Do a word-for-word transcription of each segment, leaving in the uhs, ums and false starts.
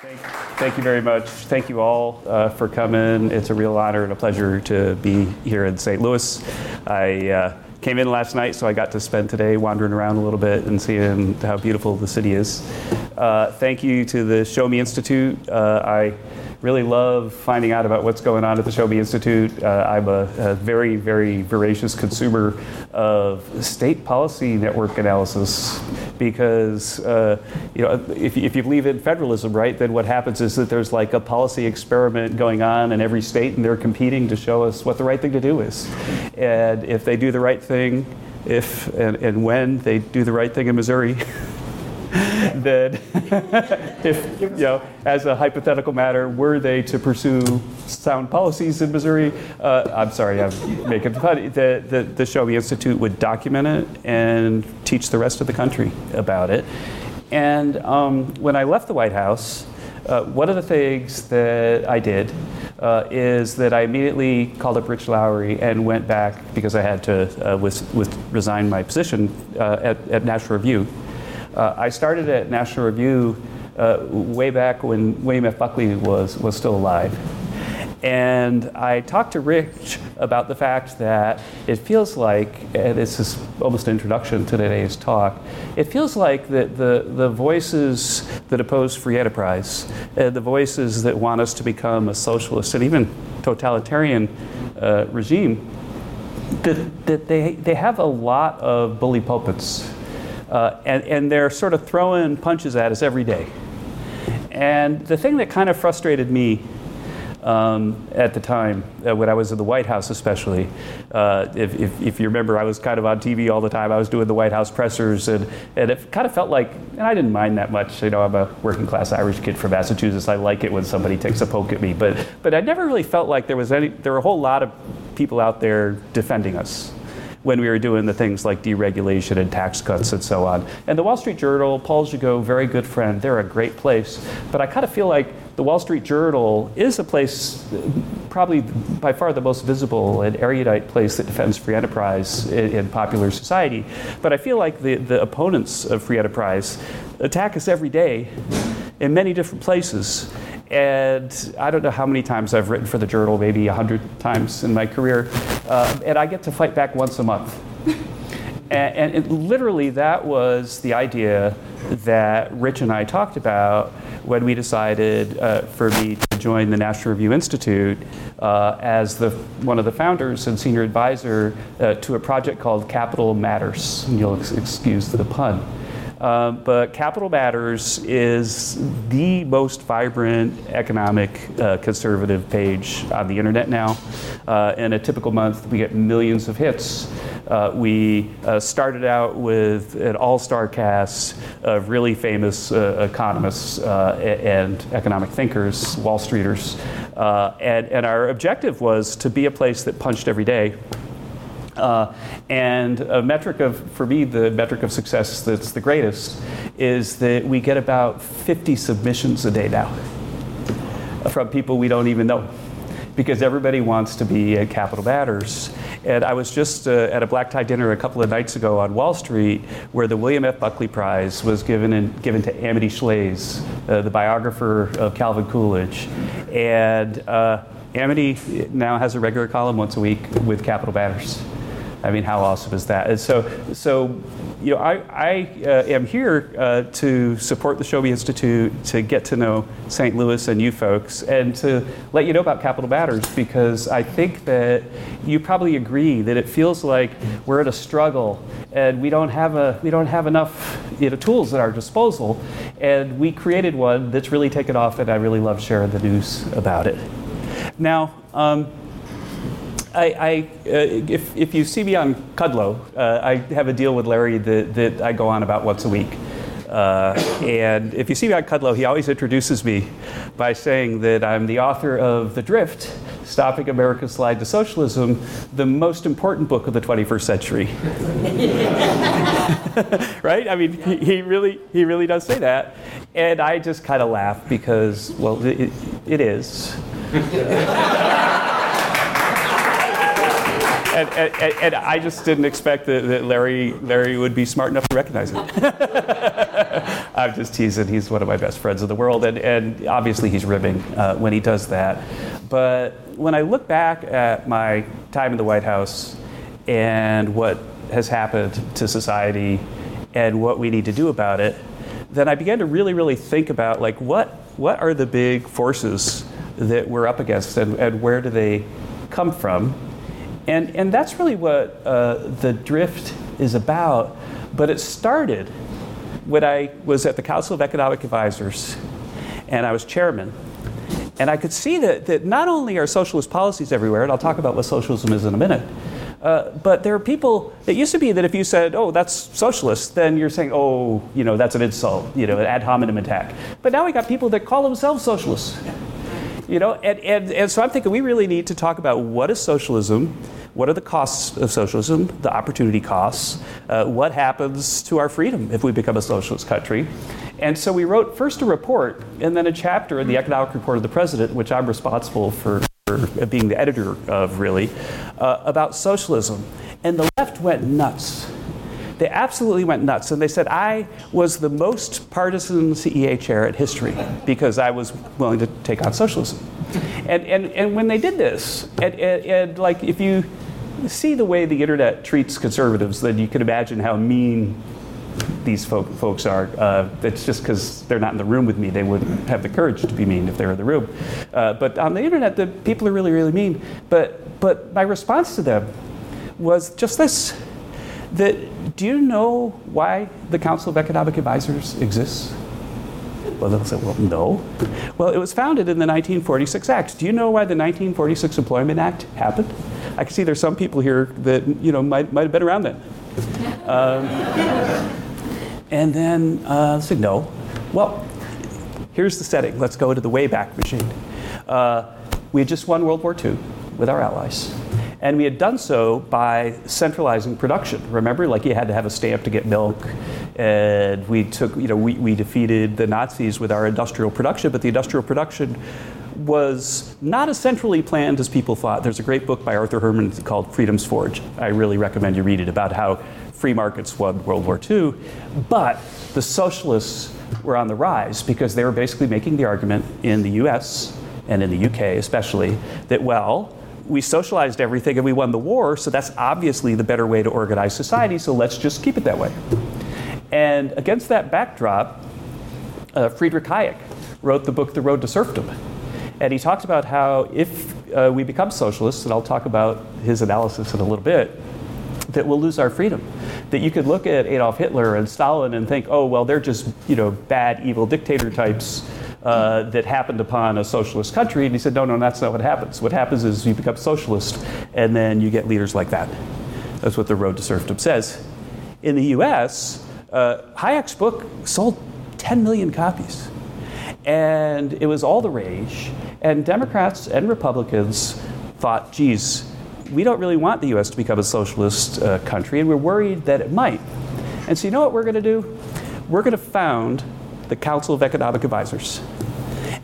Thank you. Thank you very much. Thank you all uh, for coming. It's a real honor and a pleasure to be here in Saint Louis. I uh, came in last night, so I got to spend today wandering around a little bit and seeing how beautiful the city is. Uh, thank you to the Show-Me Institute. Uh, I really love finding out about what's going on at the Show-Me Institute. Uh, I'm a, a very, very voracious consumer of state policy network analysis because, uh, you know, if, if you believe in federalism, right, then what happens is that there's like a policy experiment going on in every state, and they're competing to show us what the right thing to do is. And if they do the right thing, if and, and when they do the right thing in Missouri, that if, you know, as a hypothetical matter, were they to pursue sound policies in Missouri, uh, I'm sorry, I'm making fun, the, the, the Show-Me Institute would document it and teach the rest of the country about it. And um, when I left the White House, uh, one of the things that I did uh, is that I immediately called up Rich Lowry and went back, because I had to uh, with, with resign my position uh, at, at National Review. Uh, I started at National Review uh, way back when William F. Buckley was, was still alive. And I talked to Rich about the fact that it feels like, and this is almost an introduction to today's talk, it feels like that the, the voices that oppose free enterprise, uh, the voices that want us to become a socialist and even totalitarian uh, regime, that, that they, they have a lot of bully pulpits. Uh, and, and they're sort of throwing punches at us every day. And the thing that kind of frustrated me um, at the time, uh, when I was in the White House especially, uh, if, if, if you remember, I was kind of on T V all the time. I was doing the White House pressers, and, and it kind of felt like, and I didn't mind that much. You know, I'm a working-class Irish kid from Massachusetts. I like it when somebody takes a poke at me. But, but I never really felt like there was any, there were a whole lot of people out there defending us when we were doing the things like deregulation and tax cuts and so on. And the Wall Street Journal, Paul Gigot, very good friend, they're a great place. But I kind of feel like the Wall Street Journal is a place, probably by far the most visible and erudite place that defends free enterprise in, in popular society. But I feel like the, the opponents of free enterprise attack us every day in many different places. And I don't know how many times I've written for the Journal, maybe one hundred times in my career. Uh, and I get to fight back once a month. and and it, literally, that was the idea that Rich and I talked about when we decided uh, for me to join the National Review Institute uh, as the one of the founders and senior advisor uh, to a project called Capital Matters. And you'll ex- excuse the pun. Uh, but Capital Matters is the most vibrant economic uh, conservative page on the internet now. Uh, in a typical month, we get millions of hits. Uh, we uh, started out with an all-star cast of really famous uh, economists uh, and economic thinkers, Wall Streeters. Uh, and, and our objective was to be a place that punched every day. Uh, and a metric of, for me, the metric of success that's the greatest is that we get about fifty submissions a day now from people we don't even know, because everybody wants to be at Capital Matters. And I was just uh, at a black tie dinner a couple of nights ago on Wall Street where the William F. Buckley Prize was given in, given to Amity Schlaes, uh, the biographer of Calvin Coolidge. And uh, Amity now has a regular column once a week with Capital Matters. I mean, how awesome is that? And so, so you know, I, I uh, am here uh, to support the Show-Me Institute, to get to know Saint Louis and you folks, and to let you know about Capital Matters, because I think that you probably agree that it feels like we're in a struggle, and we don't have a we don't have enough you know, tools at our disposal, and we created one that's really taken off, and I really love sharing the news about it. Now. Um, I, I, uh, if, if you see me on Kudlow, uh, I have a deal with Larry that, that I go on about once a week. Uh, and if you see me on Kudlow, he always introduces me by saying that I'm the author of The Drift: Stopping America's Slide to Socialism, the most important book of the twenty-first century. Right? I mean, he, he really he really does say that. And I just kind of laugh because, well, it, it is. And, and, and I just didn't expect that, that Larry Larry would be smart enough to recognize it. I'm just teasing. He's one of my best friends in the world, and, and obviously he's ribbing uh, when he does that. But when I look back at my time in the White House and what has happened to society and what we need to do about it, then I began to really, really think about, like, what what are the big forces that we're up against, and, and where do they come from? And and that's really what uh, The Drift is about. But it started when I was at the Council of Economic Advisers, and I was chairman. And I could see that, that not only are socialist policies everywhere, and I'll talk about what socialism is in a minute, Uh, but there are people, it used to be that if you said, oh, that's socialist, then you're saying, oh, you know, that's an insult, you know, an ad hominem attack. But now we got people that call themselves socialists, you know, and, and, and so I'm thinking we really need to talk about what is socialism, what are the costs of socialism, the opportunity costs, uh, what happens to our freedom if we become a socialist country. And so we wrote first a report and then a chapter in the Economic Report of the President, which I'm responsible for being the editor of, really, uh, about socialism. And the left went nuts. They absolutely went nuts. And they said, I was the most partisan C E A chair in history because I was willing to take on socialism. And and, and when they did this, and, and, and like if you see the way the internet treats conservatives, then you can imagine how mean these folk, folks are. Uh, it's just because they're not in the room with me. They wouldn't have the courage to be mean if they were in the room. Uh, but on the internet, the people are really, really mean. But but my response to them was just this, that do you know why the Council of Economic Advisers exists? Well, they'll say, well, no. Well, it was founded in the nineteen forty-six Act. Do you know why the nineteen forty-six Employment Act happened? I can see there's some people here that, you know, might might have been around then. Um, And then uh, said, no. Well, here's the setting. Let's go to the Wayback Machine. Uh, we had just won World War Two with our allies. And we had done so by centralizing production. Remember, like you had to have a stamp to get milk. And we took, you know, we, we defeated the Nazis with our industrial production, but the industrial production was not as centrally planned as people thought. There's a great book by Arthur Herman called Freedom's Forge. I really recommend you read it, about how free markets won World War Two, but the socialists were on the rise because they were basically making the argument in the U S and in the U K especially that, well, we socialized everything and we won the war, so that's obviously the better way to organize society, so let's just keep it that way. And against that backdrop, uh, Friedrich Hayek wrote the book The Road to Serfdom. And he talked about how if uh, we become socialists, and I'll talk about his analysis in a little bit, that we'll lose our freedom. That you could look at Adolf Hitler and Stalin and think, oh, well, they're just, you know, bad, evil dictator types uh, that happened upon a socialist country. And he said, no, no, that's not what happens. What happens is you become socialist, and then you get leaders like that. That's what The Road to Serfdom says. In the U S, uh, Hayek's book sold ten million copies. And it was all the rage. And Democrats and Republicans thought, geez, we don't really want the U S to become a socialist uh, country, and we're worried that it might. And so you know what we're going to do? We're going to found the Council of Economic Advisers.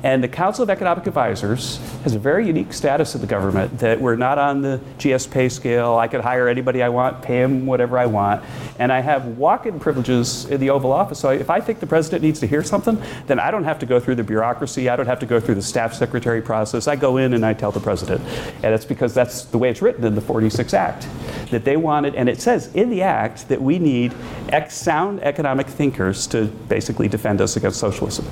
And the Council of Economic Advisers has a very unique status in the government, that we're not on the G S pay scale. I could hire anybody I want, pay him whatever I want. And I have walk-in privileges in the Oval Office. So if I think the president needs to hear something, then I don't have to go through the bureaucracy. I don't have to go through the staff secretary process. I go in and I tell the president. And it's because that's the way it's written in the forty-six Act, that they wanted. And it says in the Act that we need sound economic thinkers to basically defend us against socialism.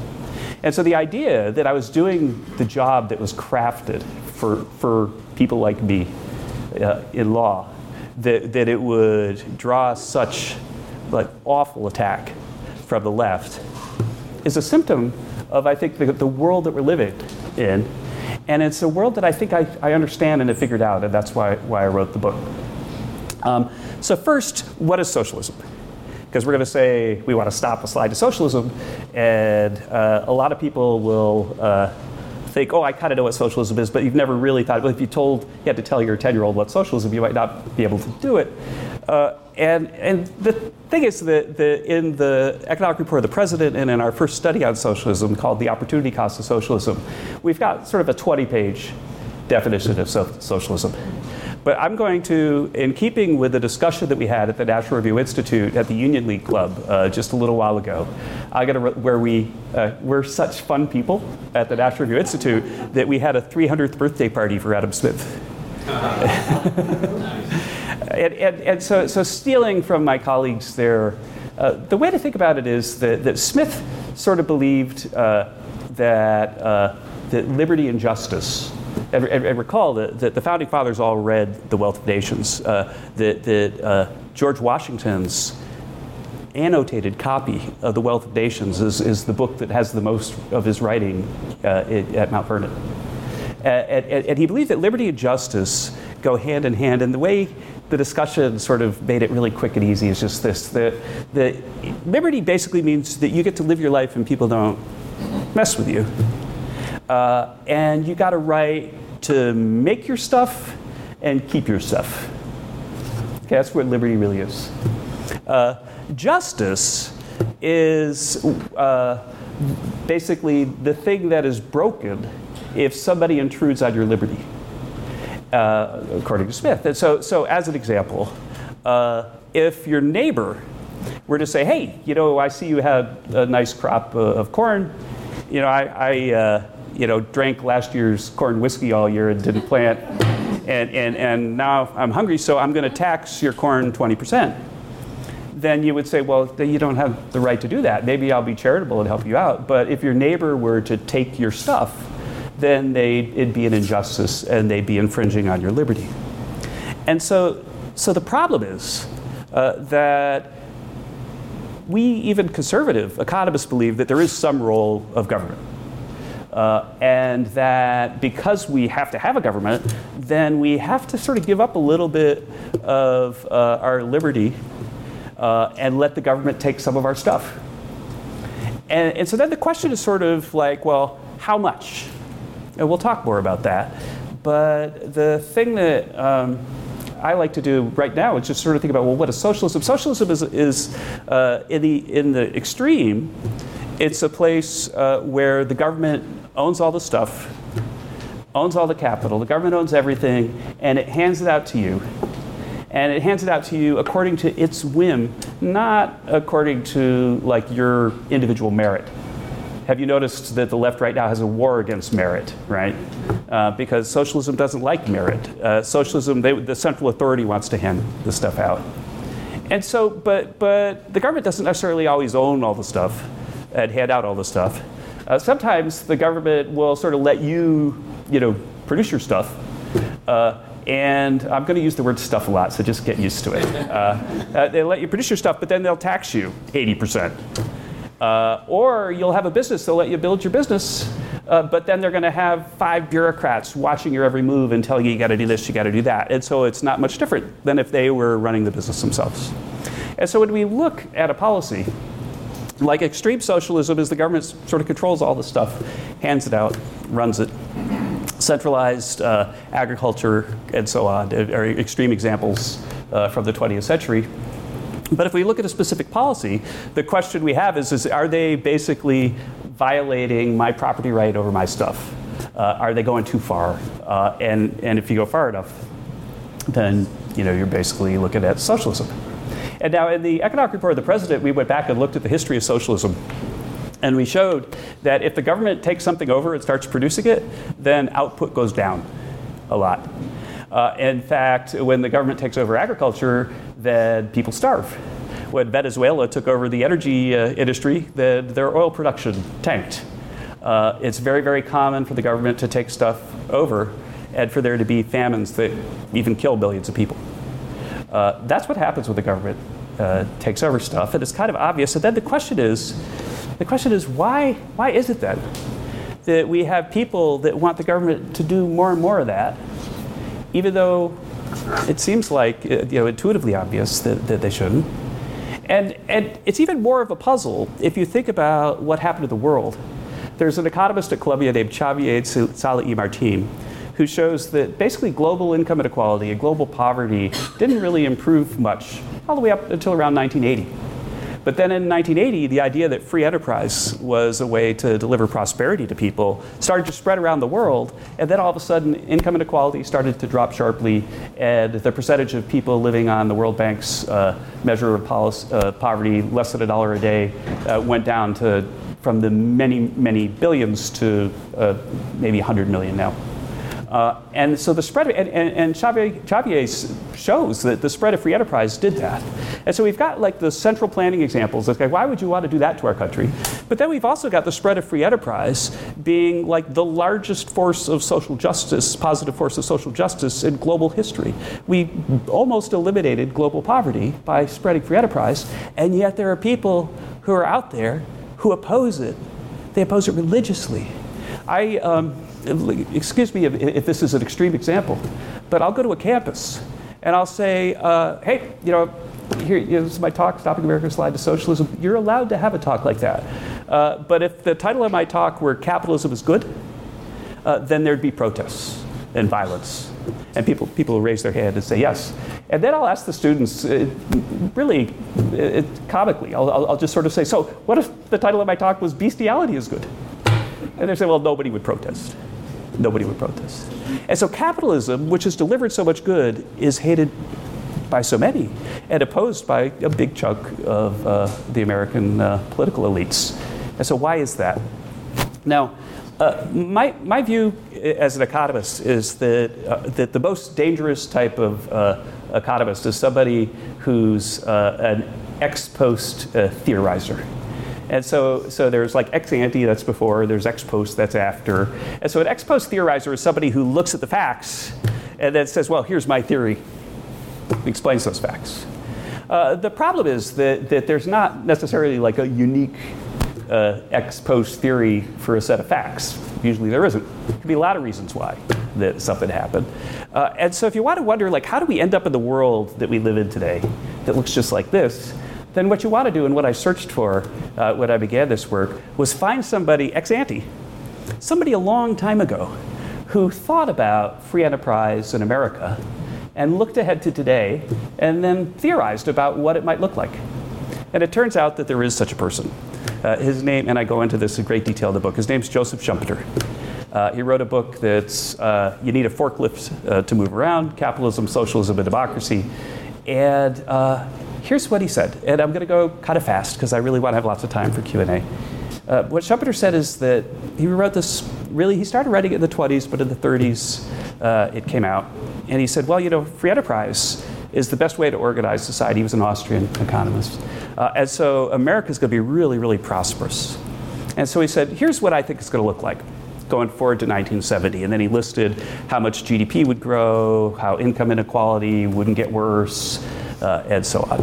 And so the idea that I was doing the job that was crafted for for people like me uh, in law, that, that it would draw such like awful attack from the left, is a symptom of, I think, the, the world that we're living in. And it's a world that I think I, I understand and have figured out, and that's why, why I wrote the book. Um, so first, what is socialism? Because we're going to say we want to stop a slide to socialism, and uh, a lot of people will uh, think, "Oh, I kind of know what socialism is," but you've never really thought. Well, if you told, you had to tell your ten-year-old what socialism, you might not be able to do it. Uh, and and the thing is that the, in the Economic Report of the President and in our first study on socialism called "The Opportunity Cost of Socialism," we've got sort of a twenty-page definition of so- socialism. But I'm going to, in keeping with the discussion that we had at the National Review Institute at the Union League Club uh, just a little while ago, I got re- where we uh, we're such fun people at the National Review Institute that we had a three hundredth birthday party for Adam Smith. and, and, and so, so stealing from my colleagues there, uh, the way to think about it is that, that Smith sort of believed uh, that uh, that liberty and justice. And, and, and recall that, that the founding fathers all read *The Wealth of Nations*. Uh, that, that uh, George Washington's annotated copy of *The Wealth of Nations* is, is the book that has the most of his writing uh, it, at Mount Vernon. Uh, and, and, and he believed that liberty and justice go hand in hand. And the way the discussion sort of made it really quick and easy is just this: that the liberty basically means that you get to live your life and people don't mess with you. Uh, and you got a right to make your stuff and keep your stuff. Okay, that's what liberty really is. Uh, justice is uh, basically the thing that is broken if somebody intrudes on your liberty, uh, according to Smith. And so, so as an example, uh, if your neighbor were to say, "Hey, you know, I see you had a nice crop uh, of corn. You know, I." I uh, you know, drank last year's corn whiskey all year and didn't plant, and, and, and now I'm hungry, so I'm going to tax your corn twenty percent. Then you would say, well, then you don't have the right to do that. Maybe I'll be charitable and help you out. But if your neighbor were to take your stuff, then they it'd be an injustice, and they'd be infringing on your liberty. And so, so the problem is uh, that we, even conservative economists, believe that there is some role of government. Uh, and that because we have to have a government, then we have to sort of give up a little bit of uh, our liberty uh, and let the government take some of our stuff. And, and so then the question is sort of like, well, how much? And we'll talk more about that. But the thing that um, I like to do right now is just sort of think about, well, what is socialism? Socialism is, is uh, in the in the extreme. It's a place uh, where the government owns all the stuff, owns all the capital, the government owns everything, and it hands it out to you. And it hands it out to you according to its whim, not according to like your individual merit. Have you noticed that the left right now has a war against merit, right? Uh, because socialism doesn't like merit. Uh, socialism, they, the central authority wants to hand the stuff out. And so, but but the government doesn't necessarily always own all the stuff and hand out all the stuff. Uh, sometimes the government will sort of let you, you know, produce your stuff. Uh, and I'm going to use the word stuff a lot, so just get used to it. Uh, uh, they let you produce your stuff, but then they'll tax you eighty percent. Uh, or you'll have a business, they'll let you build your business, uh, but then they're going to have five bureaucrats watching your every move and telling you, you got to do this, you got to do that. And so it's not much different than if they were running the business themselves. And so when we look at a policy, like extreme socialism is the government sort of controls all the stuff, hands it out, runs it. Centralized uh, agriculture and so on are extreme examples uh, from the twentieth century. But if we look at a specific policy, the question we have is, is are they basically violating my property right over my stuff? Uh, are they going too far? Uh, and, and if you go far enough, then you know, you're basically looking at socialism. And now in the Economic Report of the President, we went back and looked at the history of socialism. And we showed that if the government takes something over and starts producing it, then output goes down a lot. Uh, in fact, when the government takes over agriculture, then people starve. When Venezuela took over the energy uh, industry, then their oil production tanked. Uh, it's very, very common for the government to take stuff over and for there to be famines that even kill millions of people. Uh, that's what happens when the government uh, takes over stuff, and it's kind of obvious. So then the question is, the question is, why? Why is it then that we have people that want the government to do more and more of that, even though it seems like you know intuitively obvious that, that they shouldn't? And and it's even more of a puzzle if you think about what happened to the world. There's an economist at Columbia named Xavier Salleh-Martin, who shows that basically global income inequality and global poverty didn't really improve much all the way up until around nineteen eighty. But then in nineteen eighty, the idea that free enterprise was a way to deliver prosperity to people started to spread around the world. And then all of a sudden, income inequality started to drop sharply. And the percentage of people living on the World Bank's uh, measure of policy, uh, poverty, less than a dollar a day, uh, went down to from the many, many billions to uh, maybe one hundred million now. Uh, and so the spread of, and, and, and Chavez shows that the spread of free enterprise did that. And so we've got like the central planning examples. It's like, why would you want to do that to our country? But then we've also got the spread of free enterprise being like the largest force of social justice, positive force of social justice in global history. We almost eliminated global poverty by spreading free enterprise. And yet there are people who are out there who oppose it. They oppose it religiously. I, um, excuse me if, if this is an extreme example, but I'll go to a campus and I'll say, uh, hey, you know, here, you know, this is my talk, Stopping America's Slide to Socialism. You're allowed to have a talk like that. Uh, but if the title of my talk were Capitalism is Good, uh, then there'd be protests and violence. And people people will raise their hand and say yes. And then I'll ask the students, it, really it, comically, I'll, I'll just sort of say, so what if the title of my talk was Bestiality is Good? And they say, well, nobody would protest. Nobody would protest. And so capitalism, which has delivered so much good, is hated by so many and opposed by a big chunk of uh, the American uh, political elites. And so why is that? Now, uh, my my view as an economist is that, uh, that the most dangerous type of uh, economist is somebody who's uh, an ex post uh, theorizer. And so, so there's like ex ante, that's before, there's ex post, that's after. And so an ex post theorizer is somebody who looks at the facts and then says, well, here's my theory, explains those facts. Uh, the problem is that, that there's not necessarily like a unique uh, ex post theory for a set of facts. Usually there isn't. There could be a lot of reasons why that something happened. Uh, and so if you want to wonder, like, how do we end up in the world that we live in today that looks just like this? Then what you want to do, and what I searched for uh, when I began this work, was find somebody ex ante, somebody a long time ago, who thought about free enterprise in America and looked ahead to today and then theorized about what it might look like. And it turns out that there is such a person. Uh, his name, and I go into this in great detail in the book, his name's Joseph Schumpeter. Uh, he wrote a book that's, uh, you need a forklift uh, to move around, Capitalism, Socialism, and Democracy. And uh, here's what he said, and I'm going to go kind of fast because I really want to have lots of time for Q and A. Uh, what Schumpeter said is that he wrote this, really, he started writing it in the twenties, but in the thirties uh, it came out. And he said, well, you know, free enterprise is the best way to organize society. He was an Austrian economist. Uh, and so America's going to be really, really prosperous. And so he said, here's what I think it's going to look like going forward to nineteen seventy. And then he listed how much G D P would grow, how income inequality wouldn't get worse, uh, and so on.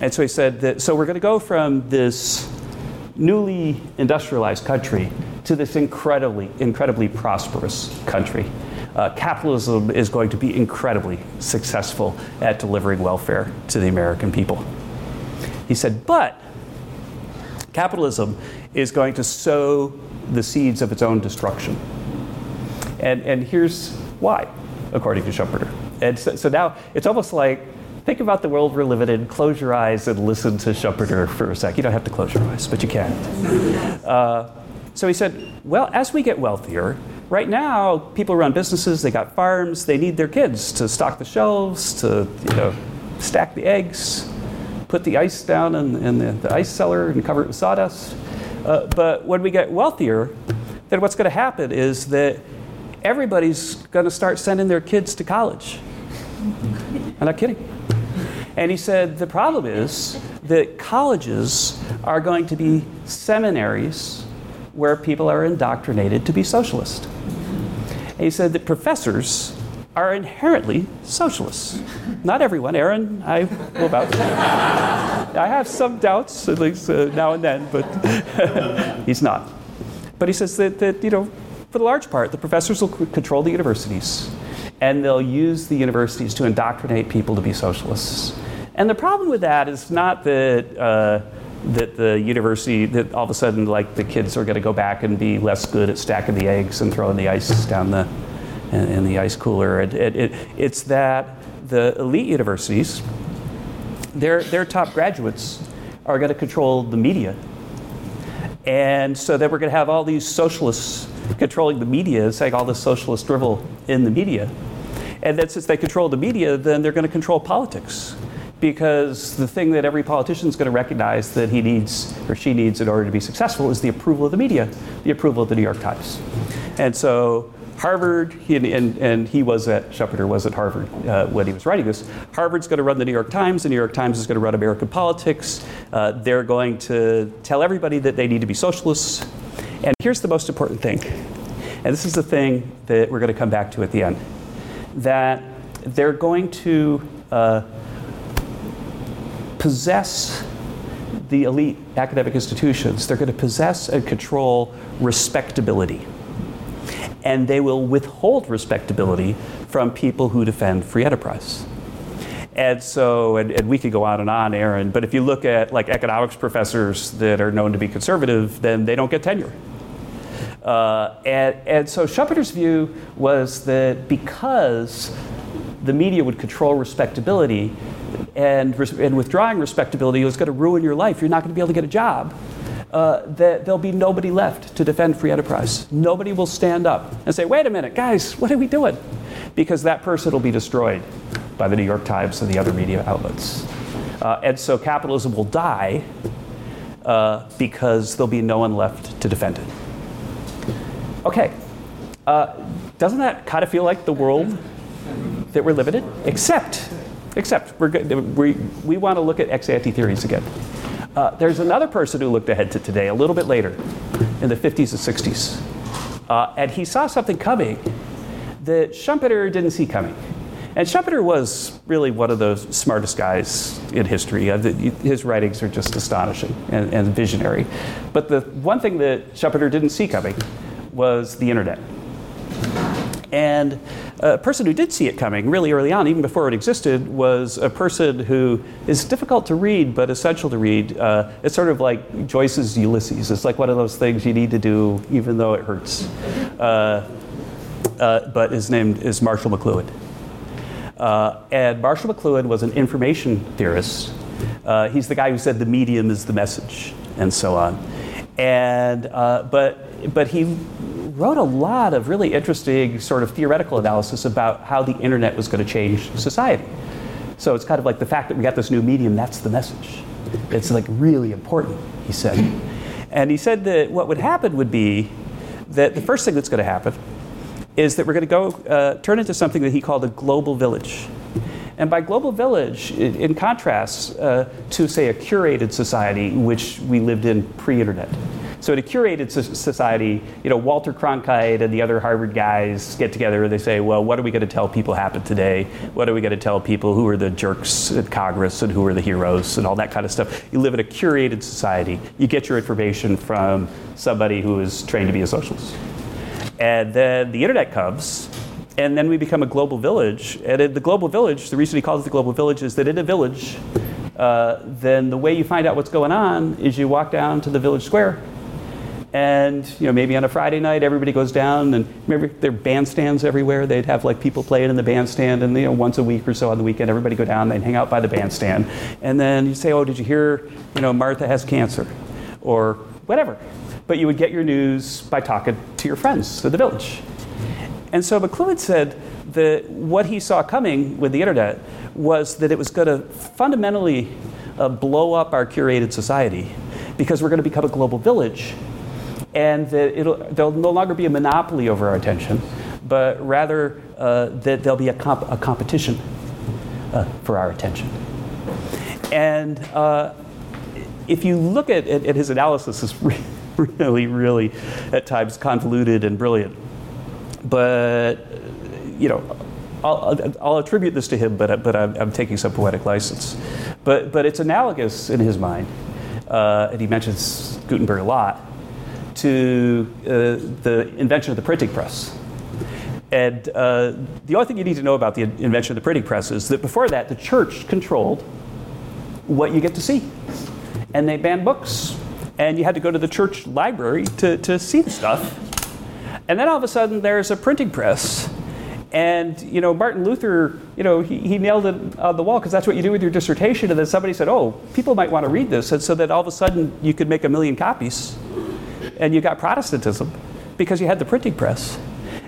And so he said that, so we're going to go from this newly industrialized country to this incredibly, incredibly prosperous country. Uh, capitalism is going to be incredibly successful at delivering welfare to the American people. He said, but capitalism is going to sow the seeds of its own destruction. And and here's why, according to Schumpeter. And so, so now it's almost like, think about the world we're living in, close your eyes and listen to Schumpeter for a sec. You don't have to close your eyes, but you can. Uh, so he said, well, as we get wealthier, right now people run businesses, they got farms, they need their kids to stock the shelves, to, you know, stack the eggs, put the ice down in, in the, the ice cellar and cover it with sawdust. Uh, but when we get wealthier, then what's going to happen is that everybody's going to start sending their kids to college. I'm not kidding. And he said the problem is that colleges are going to be seminaries where people are indoctrinated to be socialist. And he said that professors are inherently socialists. Not everyone, Aaron, I will about I have some doubts, at least uh, now and then, but he's not. But he says that, that, you know, for the large part, the professors will c- control the universities, and they'll use the universities to indoctrinate people to be socialists. And the problem with that is not that uh, that the university, that all of a sudden, like, the kids are going to go back and be less good at stacking the eggs and throwing the ice down the in the ice cooler. It, it, it, it's that the elite universities, their their top graduates are going to control the media. And so then we're going to have all these socialists controlling the media and saying all this socialist drivel in the media. And then since they control the media, then they're going to control politics. Because the thing that every politician is going to recognize that he needs or she needs in order to be successful is the approval of the media, the approval of the New York Times. And so Harvard, he, and, and he was at, Schumpeter was at Harvard uh, when he was writing this. Harvard's going to run the New York Times. The New York Times is going to run American politics. Uh, they're going to tell everybody that they need to be socialists. And here's the most important thing. And this is the thing that we're going to come back to at the end. That they're going to uh, possess the elite academic institutions. They're going to possess and control respectability. And they will withhold respectability from people who defend free enterprise. And so, and, and we could go on and on, Aaron, but if you look at like economics professors that are known to be conservative, then they don't get tenure. Uh, and, and so Schumpeter's view was that because the media would control respectability, and, and withdrawing respectability is going to ruin your life, you're not going to be able to get a job, Uh, that there'll be nobody left to defend free enterprise. Nobody will stand up and say, wait a minute, guys, what are we doing? Because that person will be destroyed by the New York Times and the other media outlets. Uh, and so capitalism will die uh, because there'll be no one left to defend it. Okay, uh, doesn't that kind of feel like the world that we're living in? Except, except we're good, we, we want to look at ex-ante theories again. Uh, there's another person who looked ahead to today, a little bit later, in the fifties and sixties. Uh, and he saw something coming that Schumpeter didn't see coming. And Schumpeter was really one of those smartest guys in history. Uh, the, his writings are just astonishing and, and visionary. But the one thing that Schumpeter didn't see coming was the internet. And a person who did see it coming really early on, even before it existed, was a person who is difficult to read but essential to read. Uh, it's sort of like Joyce's Ulysses. It's like one of those things you need to do even though it hurts. Uh, uh, but his name is Marshall McLuhan. Uh, and Marshall McLuhan was an information theorist. Uh, he's the guy who said the medium is the message and so on. And uh, but but he wrote a lot of really interesting sort of theoretical analysis about how the internet was going to change society. So it's kind of like the fact that we got this new medium, that's the message. It's like really important, he said. And he said that what would happen would be that the first thing that's going to happen is that we're going to go uh, turn into something that he called a global village. And by global village, in contrast uh, to, say, a curated society, which we lived in pre-internet. So in a curated society, you know, Walter Cronkite and the other Harvard guys get together and they say, well, what are we going to tell people happened today? What are we going to tell people who are the jerks at Congress and who are the heroes and all that kind of stuff? You live in a curated society. You get your information from somebody who is trained to be a socialist. And then the internet comes, and then we become a global village. And in the global village, the reason he calls it the global village is that in a village, uh, then the way you find out what's going on is you walk down to the village square. And you know, maybe on a Friday night, everybody goes down, and remember there are bandstands everywhere. They'd have like people playing in the bandstand, and you know, once a week or so on the weekend, everybody go down, they'd hang out by the bandstand, and then you say, "Oh, did you hear? You know, Martha has cancer, or whatever." But you would get your news by talking to your friends in the village. And so McLuhan said that what he saw coming with the internet was that it was going to fundamentally uh, blow up our curated society, because we're going to become a global village. And that it'll, there'll no longer be a monopoly over our attention, but rather uh, that there'll be a, comp- a competition uh, for our attention. And uh, if you look at, at, at his analysis, it's re- really, really at times convoluted and brilliant. But, you know, I'll, I'll attribute this to him, but, but I'm, I'm taking some poetic license. But, but it's analogous in his mind, uh, and he mentions Gutenberg a lot, to uh, the invention of the printing press. And uh, the only thing you need to know about the invention of the printing press is that before that, the church controlled what you get to see. And they banned books. And you had to go to the church library to, to see the stuff. And then all of a sudden, there's a printing press. And, you know, Martin Luther, you know, he, he nailed it on the wall because that's what you do with your dissertation. And then somebody said, oh, people might want to read this. And so that all of a sudden you could make a million copies and you got Protestantism because you had the printing press.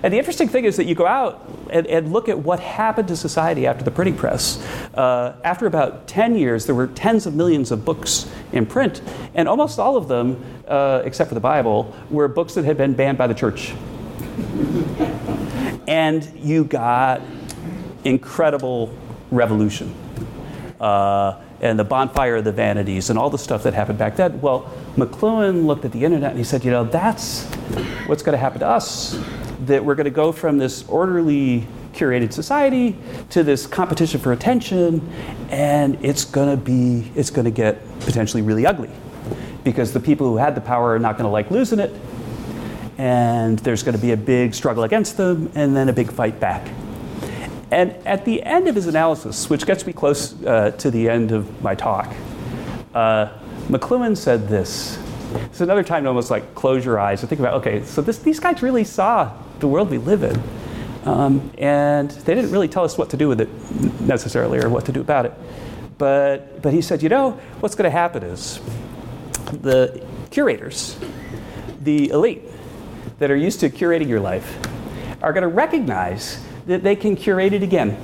And the interesting thing is that you go out and, and look at what happened to society after the printing press. Uh, after about ten years, there were tens of millions of books in print. And almost all of them, uh, except for the Bible, were books that had been banned by the church. And you got incredible revolution. Uh, and the bonfire of the vanities and all the stuff that happened back then. Well, McLuhan looked at the internet and he said, you know, that's what's going to happen to us. That we're going to go from this orderly, curated society to this competition for attention, and it's going to be, it's going to get potentially really ugly, because the people who had the power are not going to like losing it, and there's going to be a big struggle against them, and then a big fight back. And at the end of his analysis, which gets me close uh, to the end of my talk, uh, McLuhan said this. It's another time to almost like close your eyes and think about, okay, so this, these guys really saw the world we live in. Um, and they didn't really tell us what to do with it necessarily or what to do about it. But but he said, you know, what's going to happen is the curators, the elite that are used to curating your life, are going to recognize that they can curate it again.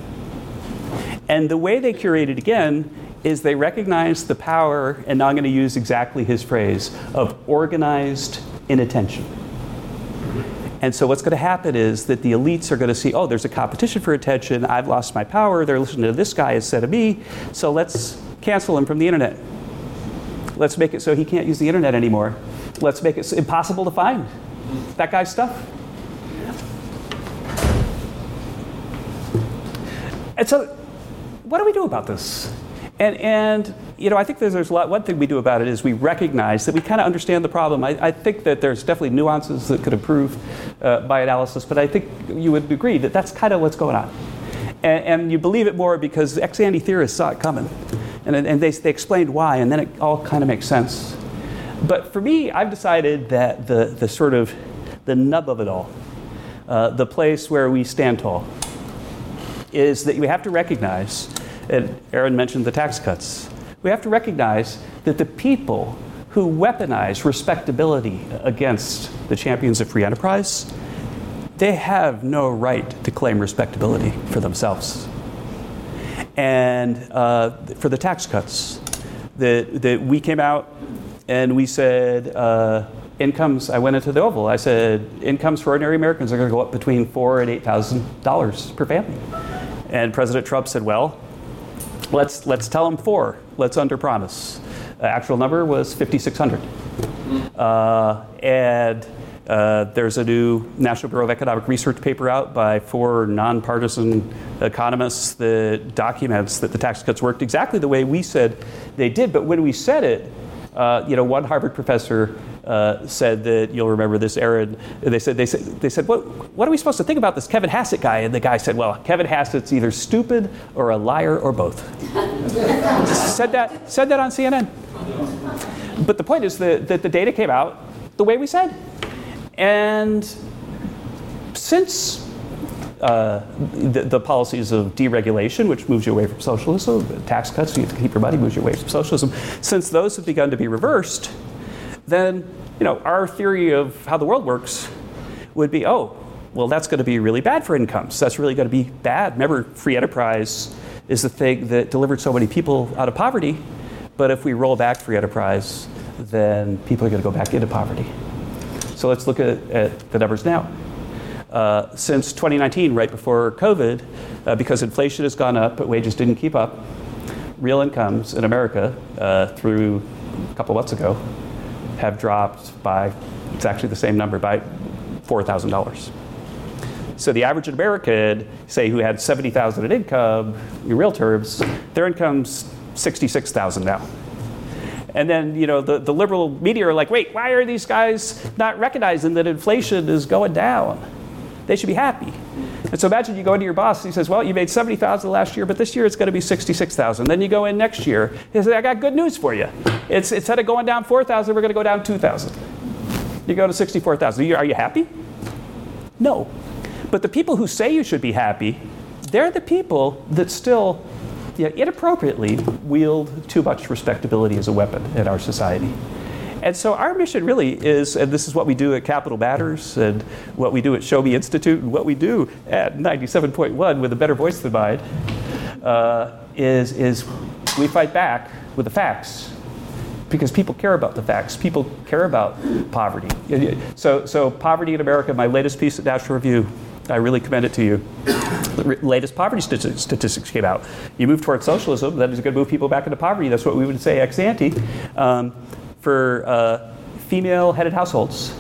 And the way they curate it again is they recognize the power, and now I'm going to use exactly his phrase, of organized inattention. And so what's going to happen is that the elites are going to see, oh, there's a competition for attention. I've lost my power. They're listening to this guy instead of me. So let's cancel him from the internet. Let's make it so he can't use the internet anymore. Let's make it impossible to find that guy's stuff. And so what do we do about this? And, and you know, I think there's, there's a lot. One thing we do about it is we recognize that we kind of understand the problem. I, I think that there's definitely nuances that could improve uh, by analysis, but I think you would agree that that's kind of what's going on. And, and you believe it more because ex-ante theorists saw it coming, and, and they, they explained why, and then it all kind of makes sense. But for me, I've decided that the, the sort of the nub of it all, uh, the place where we stand tall, is that you have to recognize. And Aaron mentioned the tax cuts. We have to recognize that the people who weaponize respectability against the champions of free enterprise, they have no right to claim respectability for themselves. And uh, for the tax cuts, that that we came out and we said, uh, incomes, I went into the Oval, I said, incomes for ordinary Americans are going to go up between four thousand dollars and eight thousand dollars per family. And President Trump said, well, Let's let's tell them four. Let's underpromise. Uh, actual number was fifty-six hundred. Uh, and uh, there's a new National Bureau of Economic Research paper out by four nonpartisan economists that documents that the tax cuts worked exactly the way we said they did. But when we said it, uh, you know, one Harvard professor uh, said that, you'll remember this, Aaron. They said they said they said what what are we supposed to think about this Kevin Hassett guy? And the guy said, well, Kevin Hassett's either stupid or a liar or both. said that said that on C N N. But the point is that, that the data came out the way we said, and since uh, the, the policies of deregulation, which moves you away from socialism, tax cuts, you have to keep your money, moves you away from socialism. Since those have begun to be reversed, then, you know, our theory of how the world works would be, oh, well, that's going to be really bad for incomes. That's really going to be bad. Remember, free enterprise is the thing that delivered so many people out of poverty. But if we roll back free enterprise, then people are going to go back into poverty. So let's look at, at the numbers now. Uh, since twenty nineteen, right before COVID, uh, because inflation has gone up but wages didn't keep up, real incomes in America uh, through a couple months ago have dropped by, it's actually the same number, by four thousand dollars. So the average American, say, who had seventy thousand dollars in income, in real terms, their income's sixty-six thousand dollars now. And then, you know, the, the liberal media are like, wait, why are these guys not recognizing that inflation is going down? They should be happy. And so imagine you go into your boss and he says, well, you made seventy thousand dollars last year, but this year it's going to be sixty-six thousand dollars. Then you go in next year, he says, I got good news for you. It's, instead of going down four thousand dollars, we're going to go down two thousand dollars. You go to sixty-four thousand dollars. Are you happy? No. But the people who say you should be happy, they're the people that still, you know, inappropriately wield too much respectability as a weapon in our society. And so our mission really is, and this is what we do at Capital Matters and what we do at Show-Me Institute and what we do at ninety-seven point one with a better voice than mine, uh, is, is we fight back with the facts, because people care about the facts. People care about poverty. So, so poverty in America, my latest piece at National Review, I really commend it to you. The latest poverty statistics came out. You move towards socialism, that is going to move people back into poverty. That's what we would say ex ante. Um, for uh, female-headed households,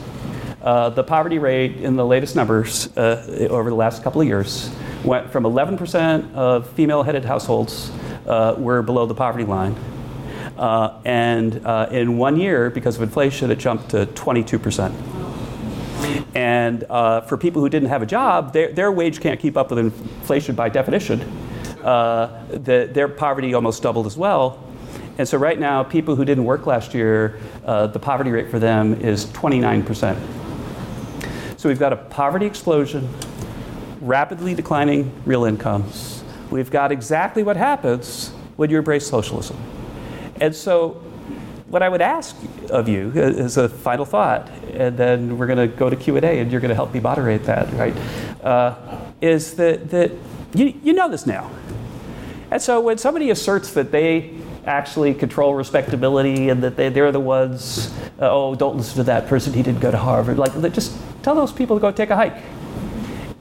uh, the poverty rate in the latest numbers uh, over the last couple of years went from eleven percent of female-headed households uh, were below the poverty line. Uh, and uh, in one year, because of inflation, it jumped to twenty-two percent. And uh, for people who didn't have a job, their, their wage can't keep up with inflation by definition. Uh, the, their poverty almost doubled as well. And so right now, people who didn't work last year, uh, the poverty rate for them is twenty-nine percent. So we've got a poverty explosion, rapidly declining real incomes. We've got exactly what happens when you embrace socialism. And so what I would ask of you is a final thought, and then we're going to go to Q and A, and you're going to help me moderate that, right? Uh, is that, that you, you know this now. And so when somebody asserts that they actually control respectability and that they, they're the ones, uh, oh, don't listen to that person, he didn't go to Harvard. Like, just tell those people to go take a hike.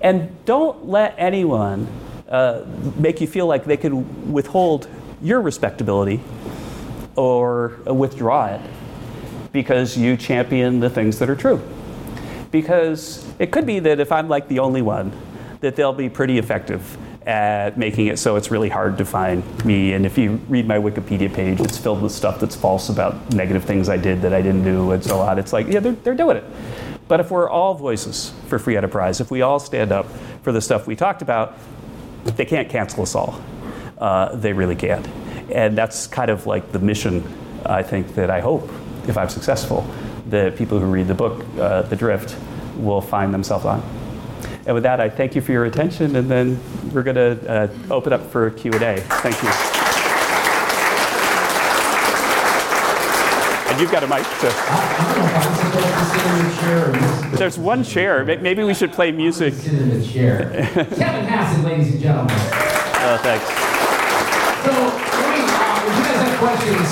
And don't let anyone uh, make you feel like they can withhold your respectability or withdraw it because you champion the things that are true. Because it could be that if I'm like the only one, that they'll be pretty effective at making it so it's really hard to find me. And if you read my Wikipedia page, it's filled with stuff that's false about negative things I did that I didn't do and so on. It's like, yeah, they're, they're doing it. But if we're all voices for free enterprise, if we all stand up for the stuff we talked about, they can't cancel us all. Uh, they really can't. And that's kind of like the mission, I think, that I hope, if I'm successful, that people who read the book, uh, The Drift, will find themselves on. And with that, I thank you for your attention, and then we're going to uh, open up for Q and A. Thank you. And you've got a mic to... There's one chair. Maybe we should play music. Sit in the chair. Kevin Hassett, ladies and gentlemen. Oh, thanks. So, wait, um, if you guys have questions,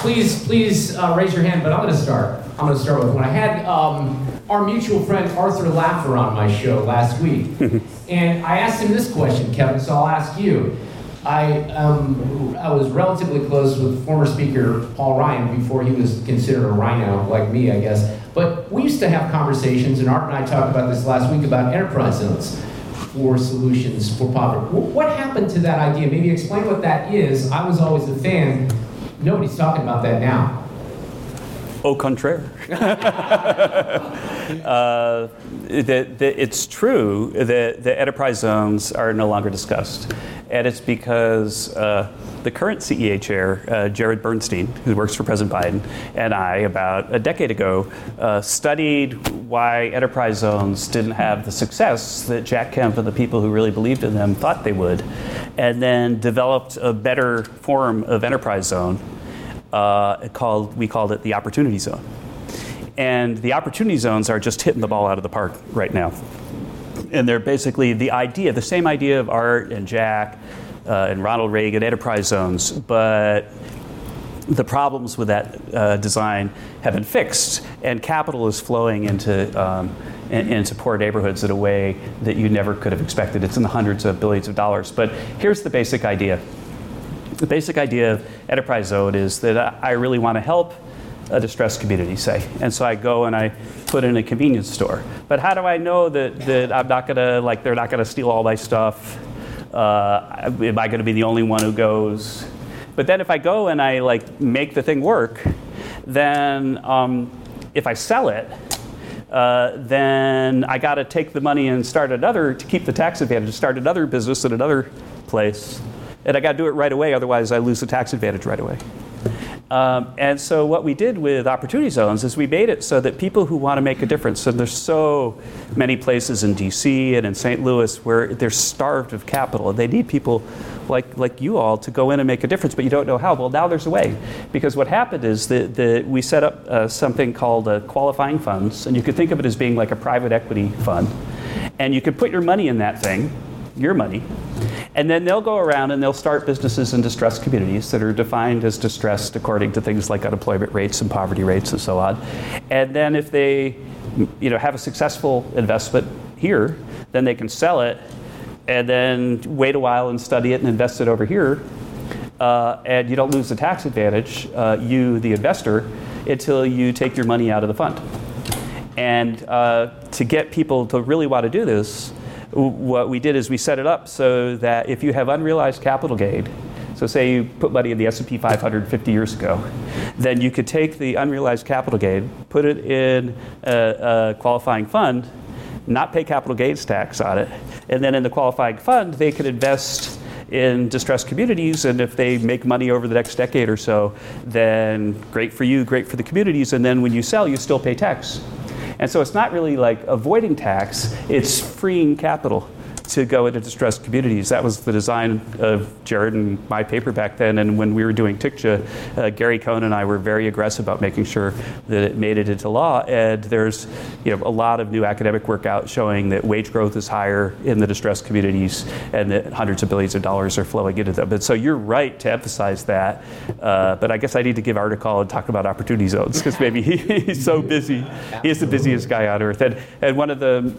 please, please uh, raise your hand. But I'm going to start. I'm going to start with one. I had um, our mutual friend Arthur Laffer on my show last week, and I asked him this question, Kevin. So I'll ask you. I um, I was relatively close with former Speaker Paul Ryan before he was considered a rhino like me, I guess. But we used to have conversations, and Art and I talked about this last week about enterprise zones for solutions for poverty. What happened to that idea? Maybe explain what that is. I was always a fan. Nobody's talking about that now. Au contraire. uh, the, the, it's true that the enterprise zones are no longer discussed. And it's because uh, the current C E A chair, uh, Jared Bernstein, who works for President Biden, and I, about a decade ago, uh, studied why enterprise zones didn't have the success that Jack Kemp and the people who really believed in them thought they would, and then developed a better form of enterprise zone uh, called, we called it the Opportunity Zone. And the Opportunity Zones are just hitting the ball out of the park right now. And they're basically the idea, the same idea of Art and Jack uh, and Ronald Reagan enterprise zones, but the problems with that uh, design have been fixed, and capital is flowing into um, into poor neighborhoods in a way that you never could have expected. It's in the hundreds of billions of dollars. But here's the basic idea. The basic idea of enterprise zone is that I really want to help a distressed community, say. And so I go and I put in a convenience store. But how do I know that, that I'm not gonna, like, they're not gonna steal all my stuff? Uh, am I gonna be the only one who goes? But then if I go and I, like, make the thing work, then um, if I sell it, uh, then I gotta take the money and start another, to keep the tax advantage, start another business in another place. And I gotta do it right away, otherwise I lose the tax advantage right away. Um, and so what we did with Opportunity Zones is we made it so that people who want to make a difference, and there's so many places in D C and in Saint Louis where they're starved of capital, and they need people like like you all to go in and make a difference, but you don't know how. Well, now there's a way. Because what happened is that the, we set up uh, something called uh, qualifying funds, and you could think of it as being like a private equity fund. And you could put your money in that thing, your money, and then they'll go around and they'll start businesses in distressed communities that are defined as distressed according to things like unemployment rates and poverty rates and so on. And then if they, you know, have a successful investment here, then they can sell it and then wait a while and study it and invest it over here. Uh, and you don't lose the tax advantage, uh, you, the investor, until you take your money out of the fund. And uh, to get people to really want to do this, what we did is we set it up so that if you have unrealized capital gain, so say you put money in the S and P five hundred fifty years ago, then you could take the unrealized capital gain, put it in a, a qualifying fund, not pay capital gains tax on it, and then in the qualifying fund they could invest in distressed communities, and if they make money over the next decade or so, then great for you, great for the communities, and then when you sell you still pay tax. And so it's not really like avoiding tax, it's freeing capital to go into distressed communities. That was the design of Jared and my paper back then, and when we were doing T I C J A, uh, Gary Cohn and I were very aggressive about making sure that it made it into law, and there's you know a lot of new academic work out showing that wage growth is higher in the distressed communities and that hundreds of billions of dollars are flowing into them. And so you're right to emphasize that, uh, but I guess I need to give Art a call and talk about Opportunity Zones, because maybe he, he's so busy. He's the busiest guy on earth. And, and one of the